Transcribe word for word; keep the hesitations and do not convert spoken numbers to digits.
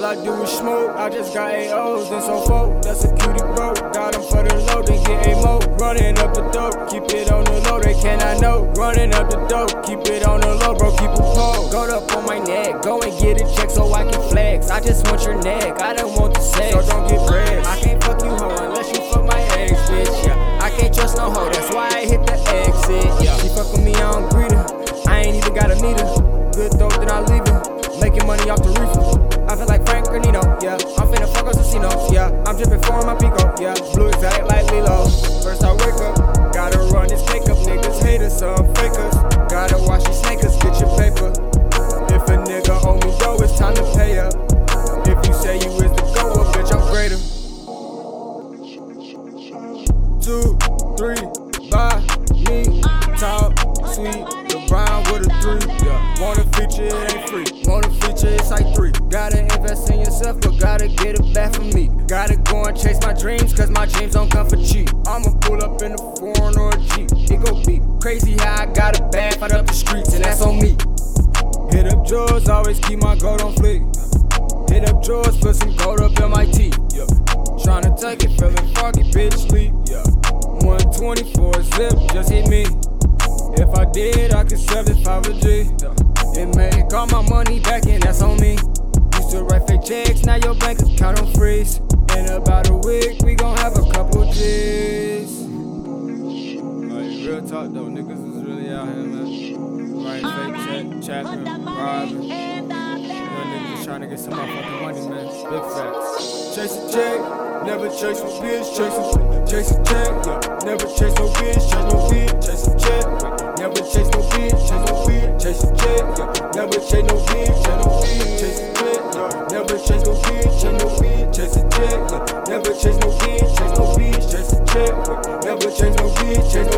All I do is smoke, I just got A Os and so folk. That's a cutie bro, got them for the low, they get a mo. Running up the dope, keep it on the low, they cannot know. Running up the dope, keep it on the low, bro, keep it pole. Gold up on my neck, go and get a check so I can flex. I just want your neck, I don't want the sex, so don't get rest. I can't fuck you hoe unless you fuck my ex, bitch, yeah. I can't trust no hoe, that's why I hit the exit, yeah. She fuck with me, I don't greet her, I ain't even gotta meet her. Good dope, then I leave her, making money off the reefer. I feel like Frank Granito, yeah. I'm finna fuck up Casinos, yeah. I'm drippin' four in my Pico, yeah. Blue exotic like Lilo. First I wake up, gotta run this cake up. Niggas hate us, some fakers. Gotta wash these snakers, get your paper. If a nigga owe me dough, it's time to pay up. If you say you is the go up, bitch, I'm greater. Two, three, buy me, talk, sweet. LeBron with a three, yeah. Want a feature, it ain't free. Want a feature, it's like three. Gotta invest in yourself, but gotta get it back from me. Gotta go and chase my dreams, cause my dreams don't come for cheap. I'ma pull up in a foreign or a Jeep. It go beat. Crazy how I got a bag fight up the streets, and that's on me. Hit up drawers, always keep my gold on fleek. Hit up drawers, put some gold up in my teeth, yeah. Tryna take it, feeling foggy, bitch, sleep, yeah. one twenty-four zip, just hit me. If I did, I could serve this five a G. It make all my money back and that's on me. Used to write fake checks, now your bank account on freeze. In about a week, we gon' have a couple G's. Like, real talk though, niggas is really out here, man. Writing fake check, chapping, robbing. Real niggas trying to get some motherfucking money, man. Big facts. Chase a check. Never chase no bitch, chase a chase a check, yeah. Never chase no bitch, chase no bitch, chase a check, yeah. Never chase no bitch, chase no bitch, chase a check, yeah. Never chase no bitch, chase no bitch, chase a check, yeah. Never chase no bitch, chase no bitch, chase a check, yeah. Never chase no bitch, chase no bitch, chase a check, yeah. Never chase no bitch, chase